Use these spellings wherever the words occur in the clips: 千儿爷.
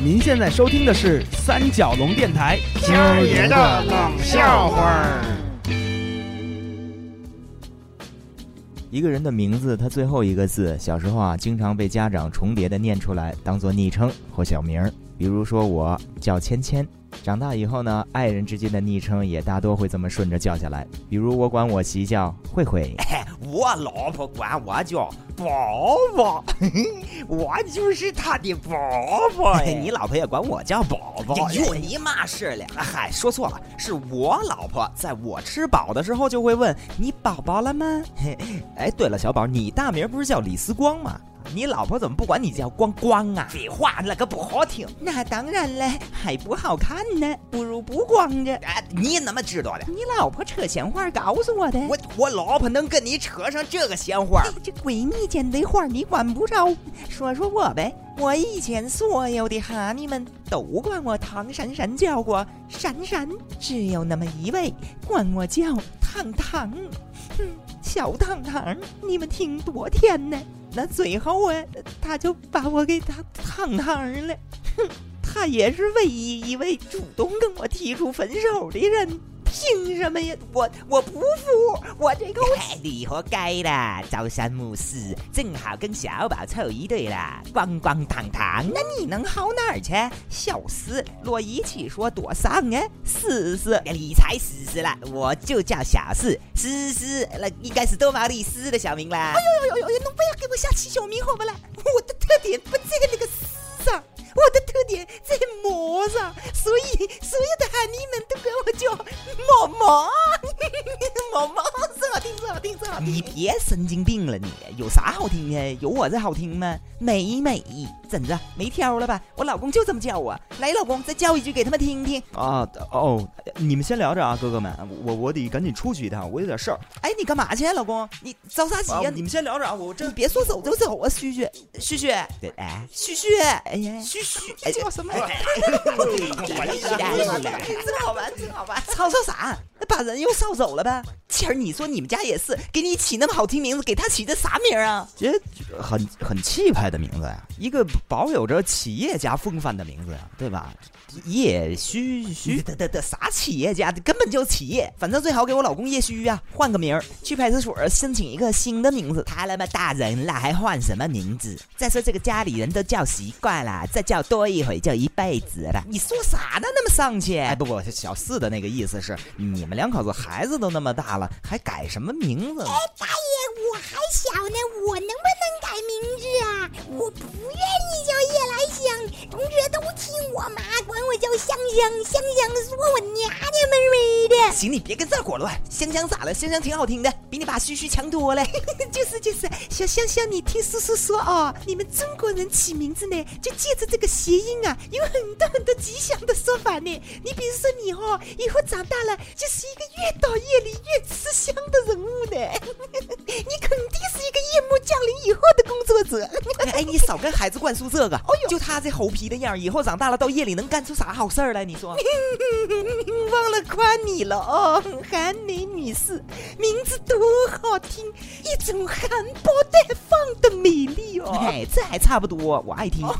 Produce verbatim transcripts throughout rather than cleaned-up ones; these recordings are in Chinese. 您现在收听的是三角龙电台星儿爷的冷笑话。一个人的名字，他最后一个字，小时候啊，经常被家长重叠的念出来，当做昵称或小名。比如说我叫芊芊，长大以后呢，爱人之间的昵称也大多会这么顺着叫下来。比如我管我媳叫慧慧，哎，我老婆管我叫宝宝，我就是她的宝宝，哎，你老婆也管我叫宝宝，有你妈事了。嗨，说错了，是我老婆在我吃饱的时候就会问你宝宝了吗？哎，对了，小宝，你大名不是叫李思光吗？你老婆怎么不管你叫光光啊？这话那个不好听。那当然了，还不好看呢，不如不光着。啊，你怎么知道的？你老婆扯闲话告诉我的。我我老婆能跟你扯上这个闲话？哎，这闺蜜间的话你管不着。说说我呗，我以前所有的哈尼们都管我唐珊珊叫过，珊珊只有那么一位管我叫糖糖，哼，小糖糖，你们听多甜呢。那最后啊，他就把我给他烫烫了，哼，他也是唯一一位主动跟我提出分手的人。凭什么呀？我我不服！我这个你活该啦！朝三暮四，正好跟小宝凑一对啦，光光堂堂。那你能好哪儿去？小思落一起说多丧啊！思思，你才思思啦，我就叫小思思思，那应该是多毛利斯的小名啦。哎呦呦呦呦！侬不要给我瞎起小名好不啦？我的特点不在那个思上。我的特点在毛上，所以所有的哈尼们都管我叫毛毛，毛毛是好听是好听是好听。你别神经病了，你有啥好听啊？有我这好听吗？美美，怎着没挑了吧？我老公就这么叫我。来，老公再叫一句给他们听听。啊哦，你们先聊着啊，哥哥们，我我得赶紧出去一趟，我有点事儿。哎，你干嘛去，老公？你着啥急呀？你们先聊着啊，我这你别说走就走啊，旭旭，旭旭，哎，旭旭，哎呀，旭。这叫什么？真好玩，真好玩！吵吵啥？把人又烧走了呗！倩儿，你说你们家也是，给你起那么好听名字，给他起的啥名啊？这很很气派的名字呀，一个保有着企业家风范的名字呀，对吧？叶虚虚，得得得，啥企业家？根本就企业，反正最好给我老公叶虚啊，换个名儿，去派出所申请一个新的名字。他那么大人了，还换什么名字？再说这个家里人都叫习惯了，再叫多一会就一辈子了。你说啥呢？那么上去？哎，不不，小四的那个意思是你们两口子孩子都那么大了，还改什么名字？哎，大爷，我还小呢，我能不能改名字啊？我不愿意叫夜来香，同学都听我妈管我叫香香，香香说我娘娘妹妹的。行，你别跟这儿裹乱。香香咋了？香香挺好听的，比你爸嘘嘘强多了。就是就是，小香香，你听叔叔说哦，你们中国人起名字呢，就借着这个谐音啊，有很多很多吉祥的说法呢。你比如说你哦，以后长大了就是。一个越到夜里越吃香的人物呢，你肯定是一个夜幕降临以后的工作者。哎，你少跟孩子灌输这个。哦呦，就他这猴皮的样，以后长大了到夜里能干出啥好事儿来？你说？忘了夸你了哦，韩梅女士，名字多好听，一种含苞待放的美丽哦。哎，这还差不多，我爱听。哦、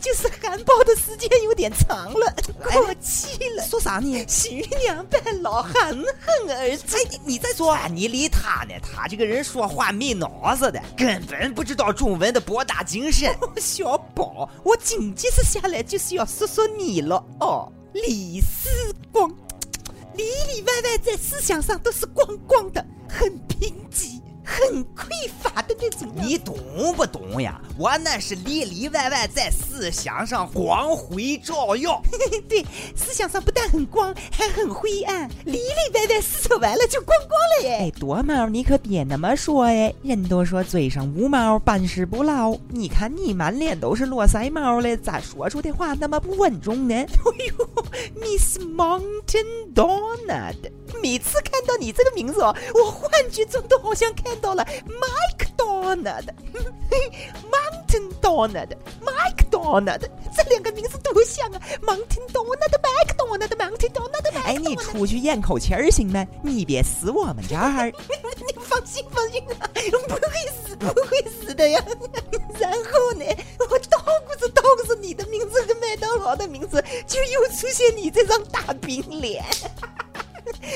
就是含苞的时间有点长了，过期了。哎、说啥呢？徐娘半老汉。很恨儿子，哎，你再说啊，你理他呢？他这个人说话没脑子的，根本不知道中文的博大精深。哦、小宝，我紧接着下来就是要说说你了哦，李思光，里里外外在思想上都是光光的，很贫瘠。很匮乏的那种，你懂不懂呀？我那是里里外外在思想上光辉照耀。对，思想上不但很光，还很灰暗，里里外外思想完了就光光了耶。哎，多毛，你可别那么说哎，人都说嘴上无毛，办事不牢。你看你满脸都是络腮毛了，咋说出的话那么不稳重呢？哎呦 ，Miss Mountain Donut。每次看到你这个名字哦，我幻觉中都好像看到了 Mike Donald Mountain Donald Mike Donald 这两个名字多像啊 Mountain Donald Mike Donald Mountain Donald。 哎，你出去咽口气儿行吗？你别死我们这儿。你放心放心啊，不会死不会死的呀。然后呢，我叨咕着叨咕着你的名字跟麦当劳豪的名字，就又出现你这张大饼脸。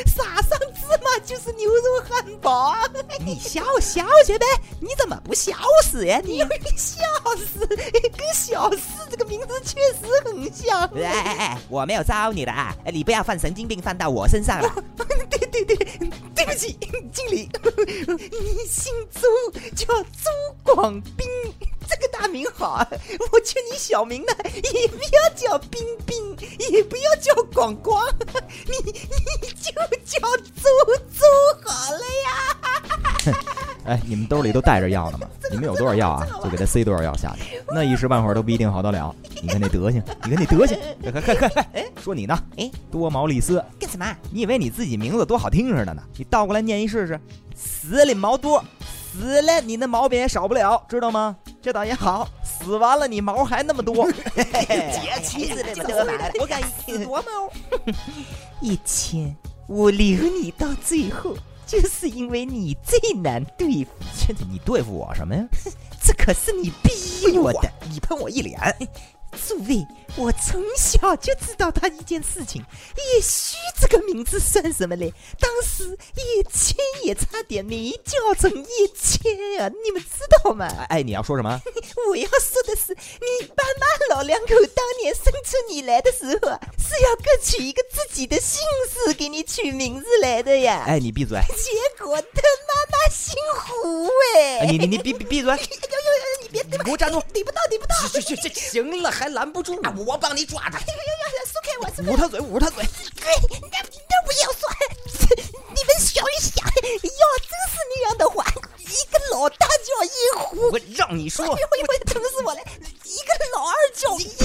撒上芝麻就是牛肉汉堡。你笑笑去呗，你怎么不笑死呀？你有点笑死，跟小四这个名字确实很像。哎哎哎，我没有招你的啊，你不要犯神经病犯到我身上了。对对对，对不起，经理，你姓周，叫周广斌。这个大名好，我劝你小名呢，也不要叫冰冰，也不要叫广光，你你就叫周周好了呀。哎，你们兜里都带着药了吗？你们有多少药啊？就给他塞多少药下去，那一时半会儿都不一定好得了。你看那德行，你看那德行，快快快！说你呢，哎，多毛利斯干什么？你以为你自己名字多好听似的呢？你倒过来念一试试，死里毛多。死了你那毛病也少不了，知道吗？这倒也好，死完了你毛还那么多。别气死了，我敢死多毛。以前我留你到最后，就是因为你最难对付。现在你对付我什么呀？这可是你逼我的，你喷我一脸。诸位，我从小就知道他一件事情，也许这个名字算什么嘞？当时叶谦也差点没叫成叶谦啊，你们知道吗？哎，你要说什么？我要说的是，你爸妈老两口当年生出你来的时候，是要各取一个自己的姓氏给你取名字来的呀。哎，你闭嘴！结果他妈妈姓胡哎。哎，你你你闭闭嘴！别你给我站住！抵不到，抵不到！去去去，行了，还拦不住，我帮你抓他！哎呦呦呦，松开我！松开我！捂他嘴，捂他嘴！对，那那不要说，你们想一想，要真是那样的话，一个老大叫一虎，我让你说，我我疼死我了！一个老二叫一